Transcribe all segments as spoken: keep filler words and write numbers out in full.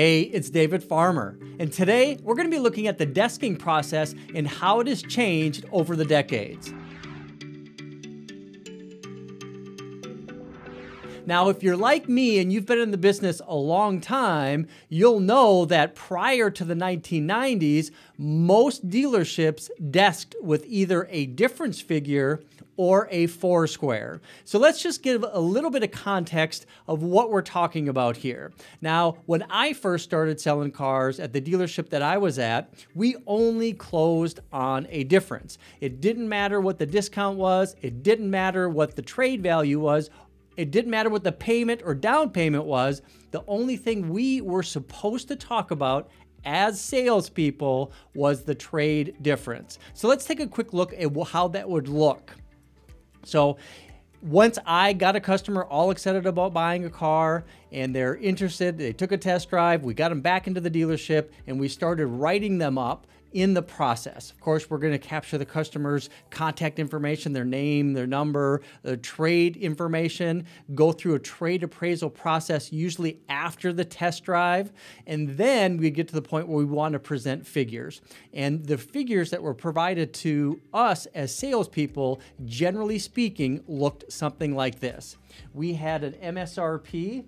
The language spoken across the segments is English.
Hey, it's David Farmer, and today we're going to be looking at the desking process and how it has changed over the decades. Now, if you're like me and you've been in the business a long time, you'll know that prior to the nineteen nineties, most dealerships desked with either a difference figure or a four square. So let's just give a little bit of context of what we're talking about here. Now, when I first started selling cars at the dealership that I was at, we only closed on a difference. It didn't matter what the discount was. It didn't matter what the trade value was. It didn't matter what the payment or down payment was. The only thing we were supposed to talk about as salespeople was the trade difference. So let's take a quick look at how that would look. So once I got a customer all excited about buying a car and they're interested, they took a test drive, we got them back into the dealership and we started writing them up in the process. Of course, we're going to capture the customer's contact information, their name, their number, their trade information, go through a trade appraisal process, usually after the test drive. And then we get to the point where we want to present figures. And the figures that were provided to us as salespeople, generally speaking, looked something like this. We had an M S R P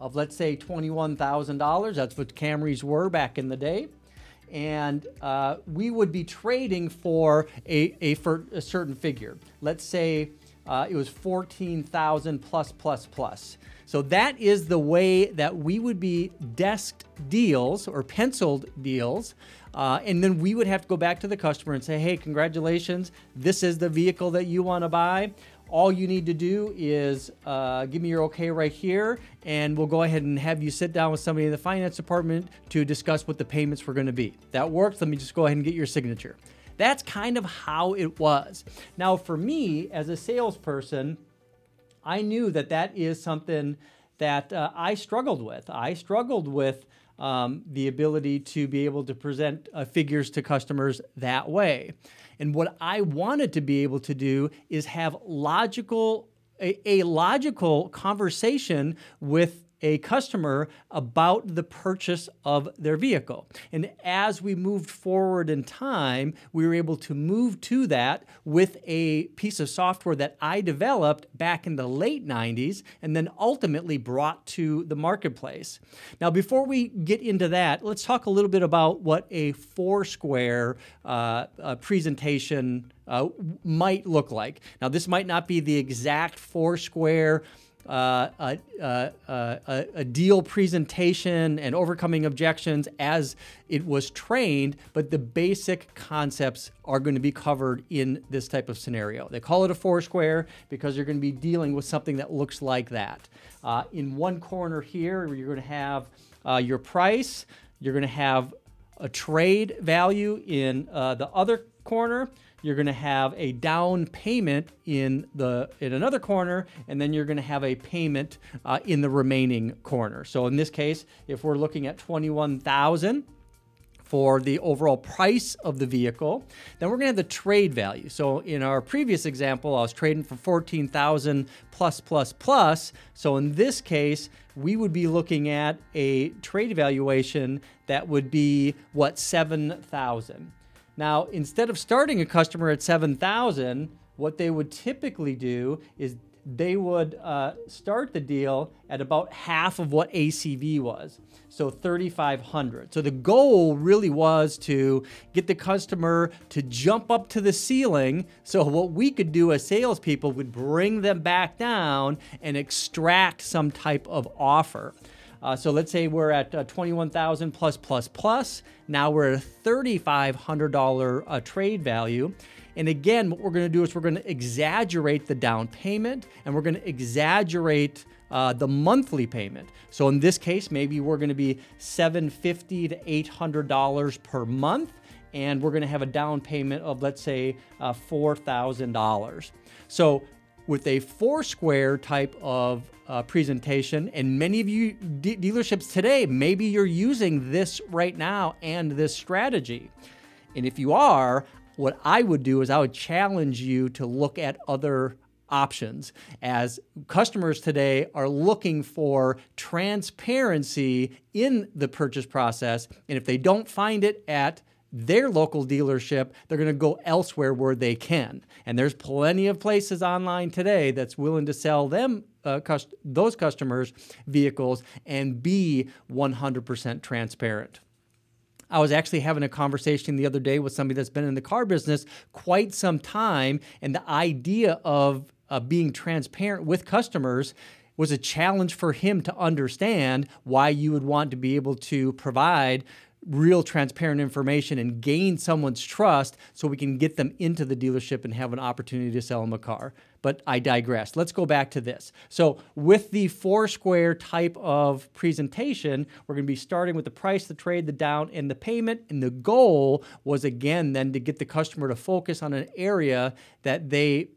of, let's say, twenty-one thousand dollars. That's what Camrys were back in the day. And uh, we would be trading for a, a, for a certain figure. Let's say uh, it was fourteen thousand plus, plus, plus. So that is the way that we would be desked deals or penciled deals. Uh, and then we would have to go back to the customer and say, hey, congratulations, this is the vehicle that you want to buy. All you need to do is uh, give me your okay right here, and we'll go ahead and have you sit down with somebody in the finance department to discuss what the payments were going to be. That works. Let me just go ahead and get your signature. That's kind of how it was. Now, for me as a salesperson, I knew that that is something that uh, I struggled with. I struggled with Um, the ability to be able to present uh, figures to customers that way. And what I wanted to be able to do is have logical, a, a logical conversation with a customer about the purchase of their vehicle. And as we moved forward in time, we were able to move to that with a piece of software that I developed back in the late nineties and then ultimately brought to the marketplace. Now, before we get into that, let's talk a little bit about what a Foursquare uh, uh, presentation uh, might look like. Now, this might not be the exact Foursquare Uh, a, a, a, a deal presentation and overcoming objections as it was trained, but the basic concepts are going to be covered in this type of scenario. They call it a Foursquare because you're going to be dealing with something that looks like that. Uh, in one corner here, you're going to have uh, your price, you're going to have a trade value in uh, the other corner, you're going to have a down payment in the in another corner, and then you're going to have a payment uh, in the remaining corner. So in this case, if we're looking at twenty-one thousand dollars for the overall price of the vehicle, then we're going to have the trade value. So in our previous example, I was trading for fourteen thousand dollars plus, plus, plus. So in this case, we would be looking at a trade valuation that would be, what, seven thousand dollars. Now, instead of starting a customer at seven thousand dollars, what they would typically do is they would uh, start the deal at about half of what A C V was, so thirty-five hundred dollars. So the goal really was to get the customer to jump up to the ceiling, so what we could do as salespeople would bring them back down and extract some type of offer. Uh, so let's say we're at uh, twenty-one thousand dollars plus, plus, plus. Now we're at a thirty-five hundred dollar uh, trade value. And again, what we're going to do is we're going to exaggerate the down payment and we're going to exaggerate uh, the monthly payment. So in this case, maybe we're going to be seven hundred fifty dollars to eight hundred dollars per month. And we're going to have a down payment of, let's say, uh, four thousand dollars. So with a Foursquare type of uh, presentation, and many of you de dealerships today, maybe you're using this right now and this strategy. And if you are, what I would do is I would challenge you to look at other options, as customers today are looking for transparency in the purchase process. And if they don't find it at their local dealership, they're going to go elsewhere where they can. And there's plenty of places online today that's willing to sell them uh, cust- those customers vehicles and be one hundred percent transparent. I was actually having a conversation the other day with somebody that's been in the car business quite some time, and the idea of uh, being transparent with customers was a challenge for him to understand why you would want to be able to provide real transparent information and gain someone's trust so we can get them into the dealership and have an opportunity to sell them a car. But I digress. Let's go back to this. So with the Foursquare type of presentation, we're going to be starting with the price, the trade, the down, and the payment. And the goal was, again, then to get the customer to focus on an area that they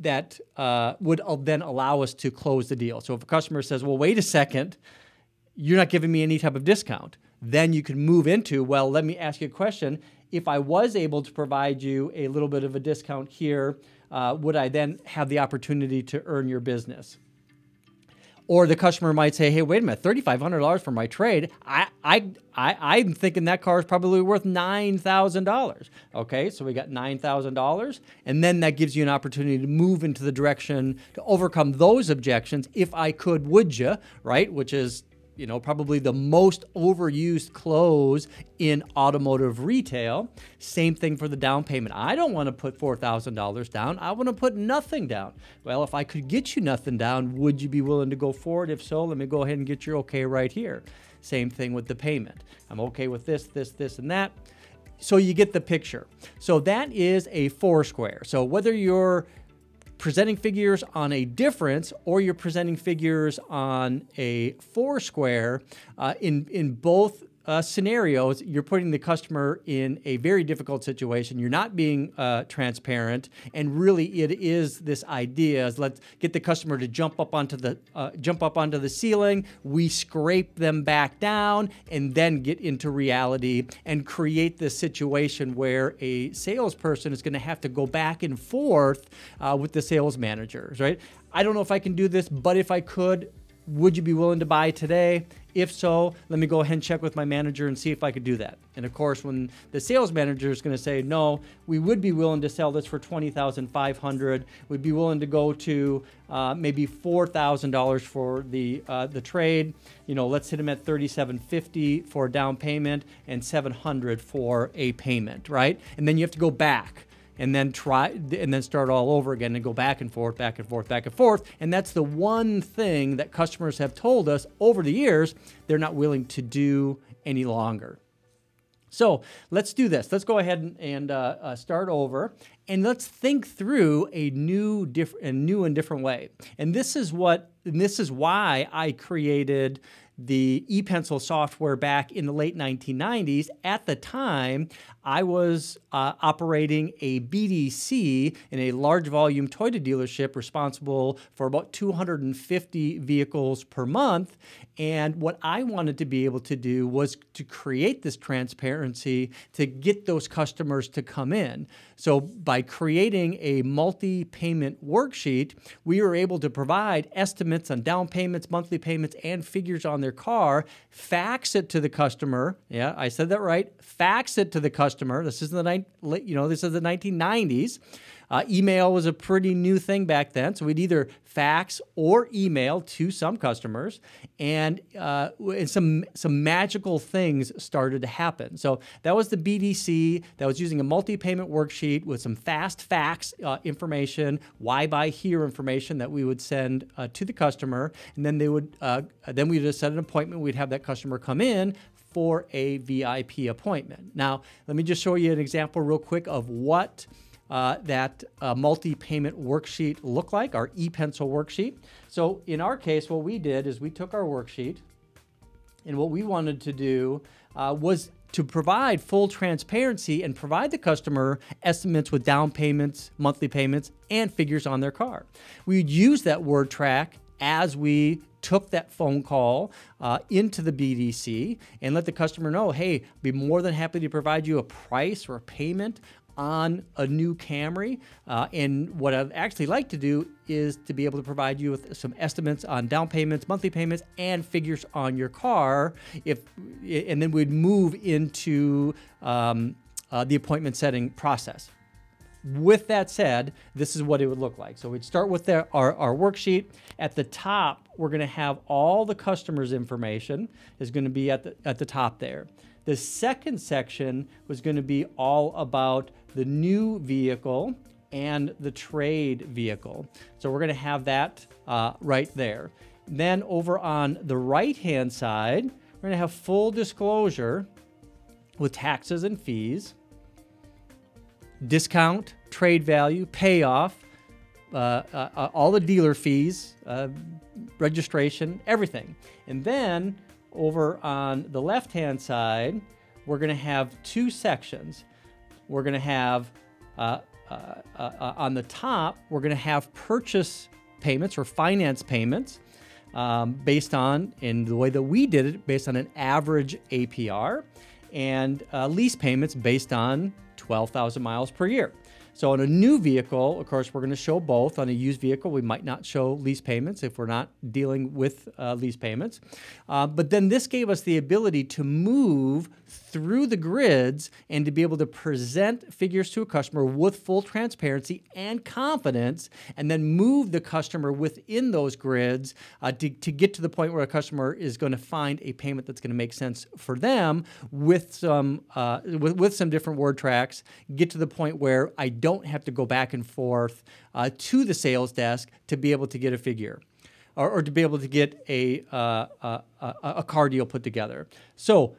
that uh, would then allow us to close the deal. So if a customer says, well, wait a second, you're not giving me any type of discount, then you can move into, well, let me ask you a question. If I was able to provide you a little bit of a discount here, uh, would I then have the opportunity to earn your business? Or the customer might say, hey, wait a minute, three thousand five hundred dollars for my trade. I, I, I, I'm thinking that car is probably worth nine thousand dollars. Okay, so we got nine thousand dollars. And then that gives you an opportunity to move into the direction to overcome those objections. If I could, would you, right? Which is, you know, probably the most overused close in automotive retail. Same thing for the down payment. I don't want to put four thousand dollars down. I want to put nothing down. Well, if I could get you nothing down, would you be willing to go forward? If so, let me go ahead and get your okay right here. Same thing with the payment. I'm okay with this, this, this, and that. So you get the picture. So that is a Foursquare. So whether you're presenting figures on a difference or you're presenting figures on a Foursquare, uh, in, in both uh, scenarios, you're putting the customer in a very difficult situation. You're not being uh, transparent. And really it is this idea is let's get the customer to jump up onto the, uh, jump up onto the ceiling. We scrape them back down and then get into reality and create this situation where a salesperson is going to have to go back and forth uh, with the sales managers, right? I don't know if I can do this, but if I could, would you be willing to buy today? If so, let me go ahead and check with my manager and see if I could do that. And of course, when the sales manager is going to say, no, we would be willing to sell this for twenty thousand five hundred dollars. We'd be willing to go to uh, maybe four thousand dollars for the uh, the trade. You know, let's hit him at thirty-seven fifty for a down payment and seven hundred for a payment, right? And then you have to go back and then try and then start all over again and go back and forth, back and forth, back and forth. And that's the one thing that customers have told us over the years they're not willing to do any longer. So let's do this. Let's go ahead and, and uh, uh, start over, and let's think through a new, diff- a new and different way. And this is what, and this is why I created the ePencil software back in the late nineteen nineties. At the time, I was uh, operating a B D C in a large volume Toyota dealership responsible for about two hundred fifty vehicles per month. And what I wanted to be able to do was to create this transparency to get those customers to come in. So by creating a multi-payment worksheet, we were able to provide estimates on down payments, monthly payments, and figures on their car, fax it to the customer. Yeah, I said that right. Fax it to the customer. This is the night, you know, this is the nineteen nineties. Uh, email was a pretty new thing back then, so we'd either fax or email to some customers, and, uh, and some some magical things started to happen. So that was the B D C that was using a multi-payment worksheet with some fast fax uh, information, why buy here information that we would send uh, to the customer, and then they would uh, then we just set an appointment. We'd have that customer come in for a V I P appointment. Now, let me just show you an example real quick of what Uh, that uh, multi-payment worksheet look like, our ePencil worksheet. So in our case, what we did is we took our worksheet, and what we wanted to do uh, was to provide full transparency and provide the customer estimates with down payments, monthly payments, and figures on their car. We'd use that word track as we took that phone call uh, into the B D C and let the customer know, hey, be more than happy to provide you a price or a payment on a new Camry. Uh, and what I'd actually like to do is to be able to provide you with some estimates on down payments, monthly payments, and figures on your car. If and then we'd move into um, uh, the appointment setting process. With that said, this is what it would look like. So we'd start with the, our, our worksheet. At the top, we're going to have all the customers' information is going to be at the, at the top there. The second section was going to be all about the new vehicle and the trade vehicle. So we're going to have that uh, right there. Then over on the right-hand side, we're going to have full disclosure with taxes and fees, discount, trade value, payoff, uh, uh, all the dealer fees, uh, registration, everything. And then over on the left-hand side, we're going to have two sections. We're going to have, uh, uh, uh, uh, on the top, we're going to have purchase payments or finance payments um, based on, in the way that we did it, based on an average A P R, and uh, lease payments based on twelve thousand miles per year. So on a new vehicle, of course, we're going to show both. On a used vehicle, we might not show lease payments if we're not dealing with uh, lease payments. Uh, but then this gave us the ability to move through the grids and to be able to present figures to a customer with full transparency and confidence, and then move the customer within those grids uh, to, to get to the point where a customer is going to find a payment that's going to make sense for them with some, uh, with, with some different word tracks, get to the point where I don't have to go back and forth uh, to the sales desk to be able to get a figure or, or to be able to get a, uh, a, a car deal put together. So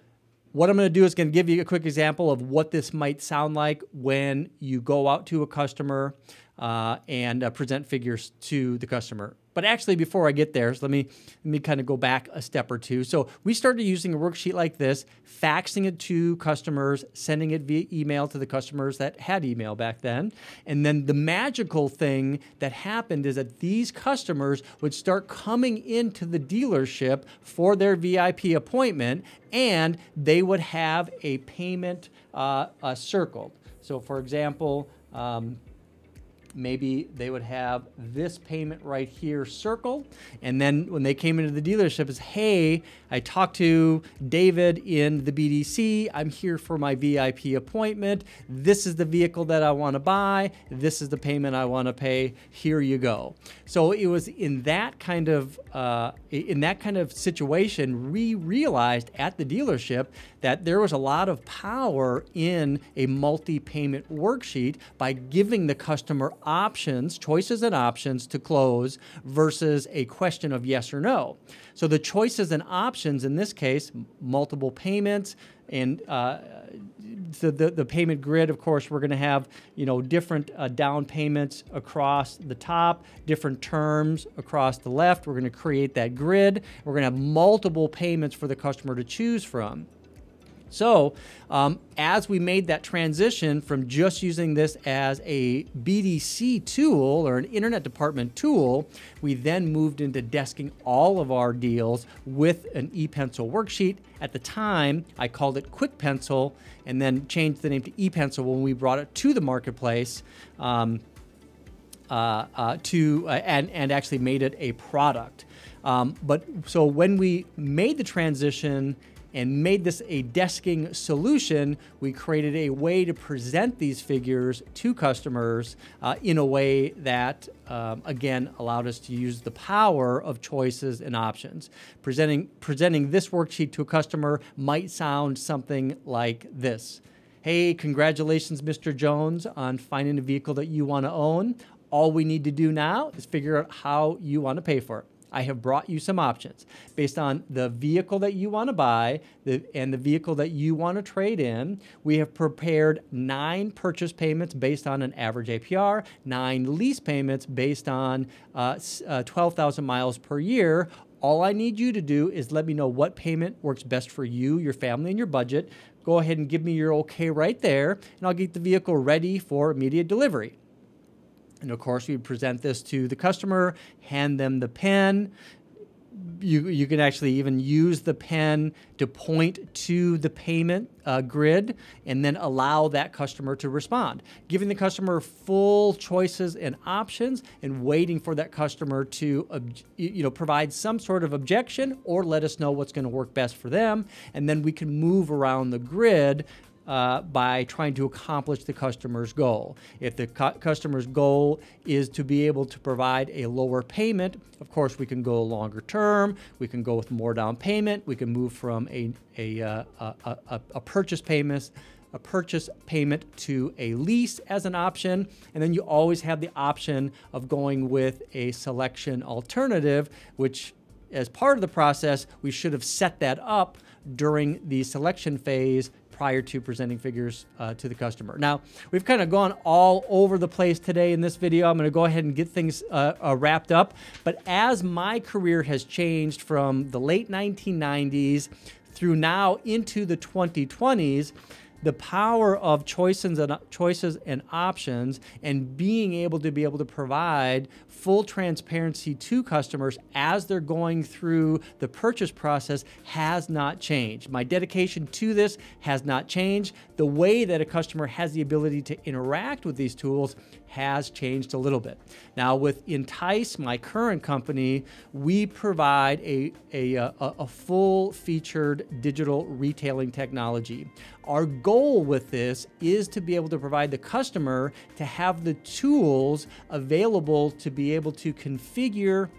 what I'm going to do is going to give you a quick example of what this might sound like when you go out to a customer uh, and uh, present figures to the customer. But actually, before I get there, so let me let me kind of go back a step or two. So we started using a worksheet like this, faxing it to customers, sending it via email to the customers that had email back then. And then the magical thing that happened is that these customers would start coming into the dealership for their V I P appointment, and they would have a payment uh, uh, circled. So for example, um, maybe they would have this payment right here circled. And then when they came into the dealership is, hey, I talked to David in the B D C. I'm here for my V I P appointment. This is the vehicle that I want to buy. This is the payment I want to pay. Here you go. So it was in that kind of, uh, in that kind of situation, we realized at the dealership that there was a lot of power in a multi-payment worksheet by giving the customer options, choices and options to close versus a question of yes or no. So the choices and options in this case, multiple payments, and uh, the, the, the payment grid, of course, we're going to have, you know, different uh, down payments across the top, different terms across the left. We're going to create that grid. We're going to have multiple payments for the customer to choose from. So um, as we made that transition from just using this as a B D C tool or an internet department tool, we then moved into desking all of our deals with an ePencil worksheet. At the time, I called it QuickPencil and then changed the name to ePencil when we brought it to the marketplace um, uh, uh, to uh, and, and actually made it a product. Um, but so when we made the transition and made this a desking solution, we created a way to present these figures to customers uh, in a way that, um, again, allowed us to use the power of choices and options. Presenting, presenting this worksheet to a customer might sound something like this. Hey, congratulations, Mister Jones, on finding a vehicle that you want to own. All we need to do now is figure out how you want to pay for it. I have brought you some options based on the vehicle that you want to buy the, and the vehicle that you want to trade in. We have prepared nine purchase payments based on an average A P R, nine lease payments based on uh, uh, twelve thousand miles per year. All I need you to do is let me know what payment works best for you, your family, and your budget. Go ahead and give me your okay right there, and I'll get the vehicle ready for immediate delivery. And of course, we present this to the customer, hand them the pen, you, you can actually even use the pen to point to the payment uh, grid and then allow that customer to respond, giving the customer full choices and options and waiting for that customer to ob- you know, provide some sort of objection or let us know what's going to work best for them. And then we can move around the grid Uh, by trying to accomplish the customer's goal. If the cu customer's goal is to be able to provide a lower payment, of course we can go longer term, we can go with more down payment, we can move from a, a, uh, a, a, a purchase payment, a purchase payment to a lease as an option. And then you always have the option of going with a selection alternative, which as part of the process, we should have set that up during the selection phase prior to presenting figures uh, to the customer. Now, we've kind of gone all over the place today in this video. I'm going to go ahead and get things uh, uh, wrapped up. But as my career has changed from the late nineteen nineties through now into the twenty twenties, the power of choices and, choices and options and being able to be able to provide full transparency to customers as they're going through the purchase process has not changed. My dedication to this has not changed. The way that a customer has the ability to interact with these tools has changed a little bit. Now with Intice, my current company, we provide a, a, a, a full-featured digital retailing technology. Our goal with this is to be able to provide the customer to have the tools available to be able to configure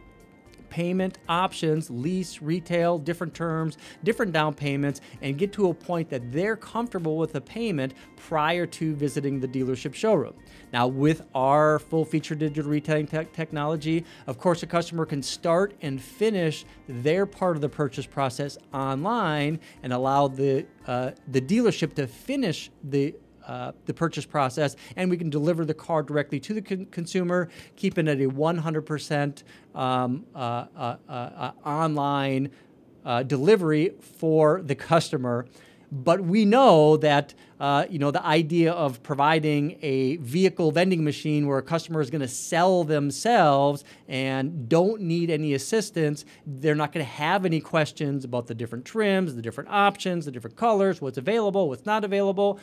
payment options, lease, retail, different terms, different down payments, and get to a point that they're comfortable with the payment prior to visiting the dealership showroom. Now, with our full-featured digital retailing te technology, of course, a customer can start and finish their part of the purchase process online and allow the, uh, the dealership to finish the Uh, the purchase process, and we can deliver the car directly to the con consumer, keeping it at a one hundred percent um, uh, uh, uh, uh, online uh, delivery for the customer. But we know that uh, you know, the idea of providing a vehicle vending machine where a customer is going to sell themselves and don't need any assistance, they're not going to have any questions about the different trims, the different options, the different colors, what's available, what's not available.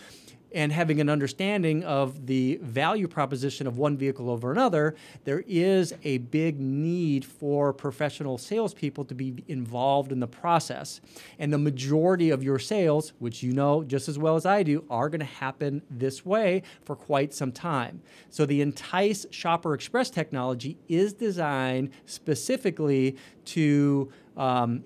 And having an understanding of the value proposition of one vehicle over another, there is a big need for professional salespeople to be involved in the process. And the majority of your sales, which you know just as well as I do, are going to happen this way for quite some time. So the Intice Shopper Express technology is designed specifically to um,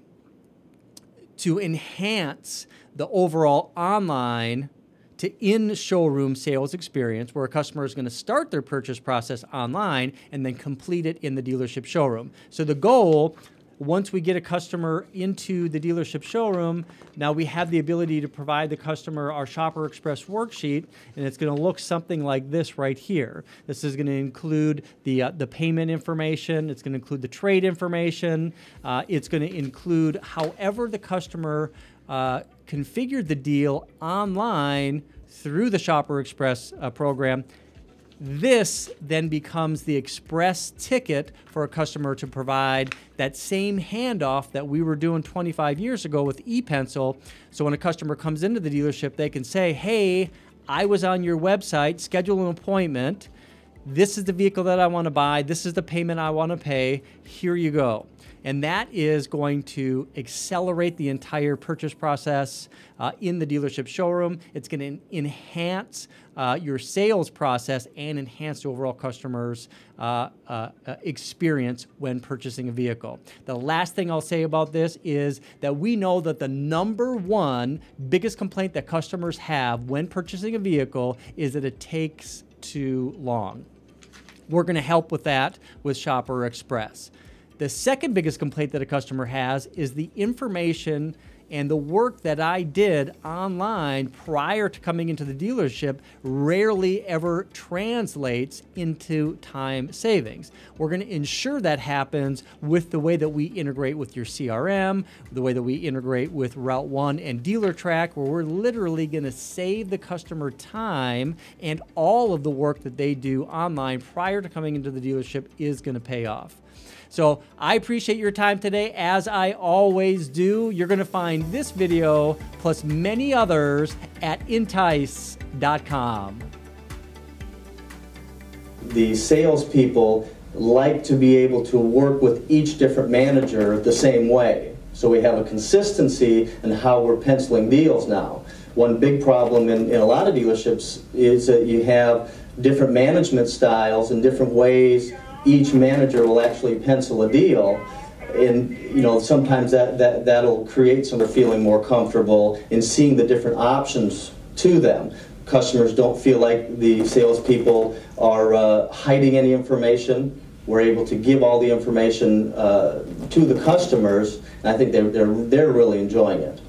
to enhance the overall online to in-showroom sales experience, where a customer is going to start their purchase process online and then complete it in the dealership showroom. So the goal, once we get a customer into the dealership showroom, now we have the ability to provide the customer our Shopper Express worksheet, and it's going to look something like this right here. This is going to include the, uh, the payment information. It's going to include the trade information. Uh, it's going to include however the customer uh, configured the deal online through the Shopper Express uh, program. This then becomes the express ticket for a customer to provide that same handoff that we were doing twenty-five years ago with ePencil. So when a customer comes into the dealership, they can say, hey, I was on your website, schedule an appointment. This is the vehicle that I want to buy. This is the payment I want to pay. Here you go. And that is going to accelerate the entire purchase process uh, in the dealership showroom. It's going to enhance uh, your sales process and enhance the overall customer's uh, uh, experience when purchasing a vehicle. The last thing I'll say about this is that we know that the number one biggest complaint that customers have when purchasing a vehicle is that it takes too long. We're going to help with that with Shopper Express. The second biggest complaint that a customer has is the information and the work that I did online prior to coming into the dealership rarely ever translates into time savings. We're going to ensure that happens with the way that we integrate with your C R M, the way that we integrate with Route One and DealerTrack, where we're literally going to save the customer time, and all of the work that they do online prior to coming into the dealership is going to pay off. So I appreciate your time today, as I always do. You're gonna find this video plus many others at intice dot com. The salespeople like to be able to work with each different manager the same way. So we have a consistency in how we're penciling deals now. One big problem in, in a lot of dealerships is that you have different management styles and different ways each manager will actually pencil a deal. And you know, sometimes that, that, that'll create some of feeling more comfortable in seeing the different options to them. Customers don't feel like the salespeople are uh, hiding any information. We're able to give all the information uh, to the customers, and I think they're, they're, they're really enjoying it.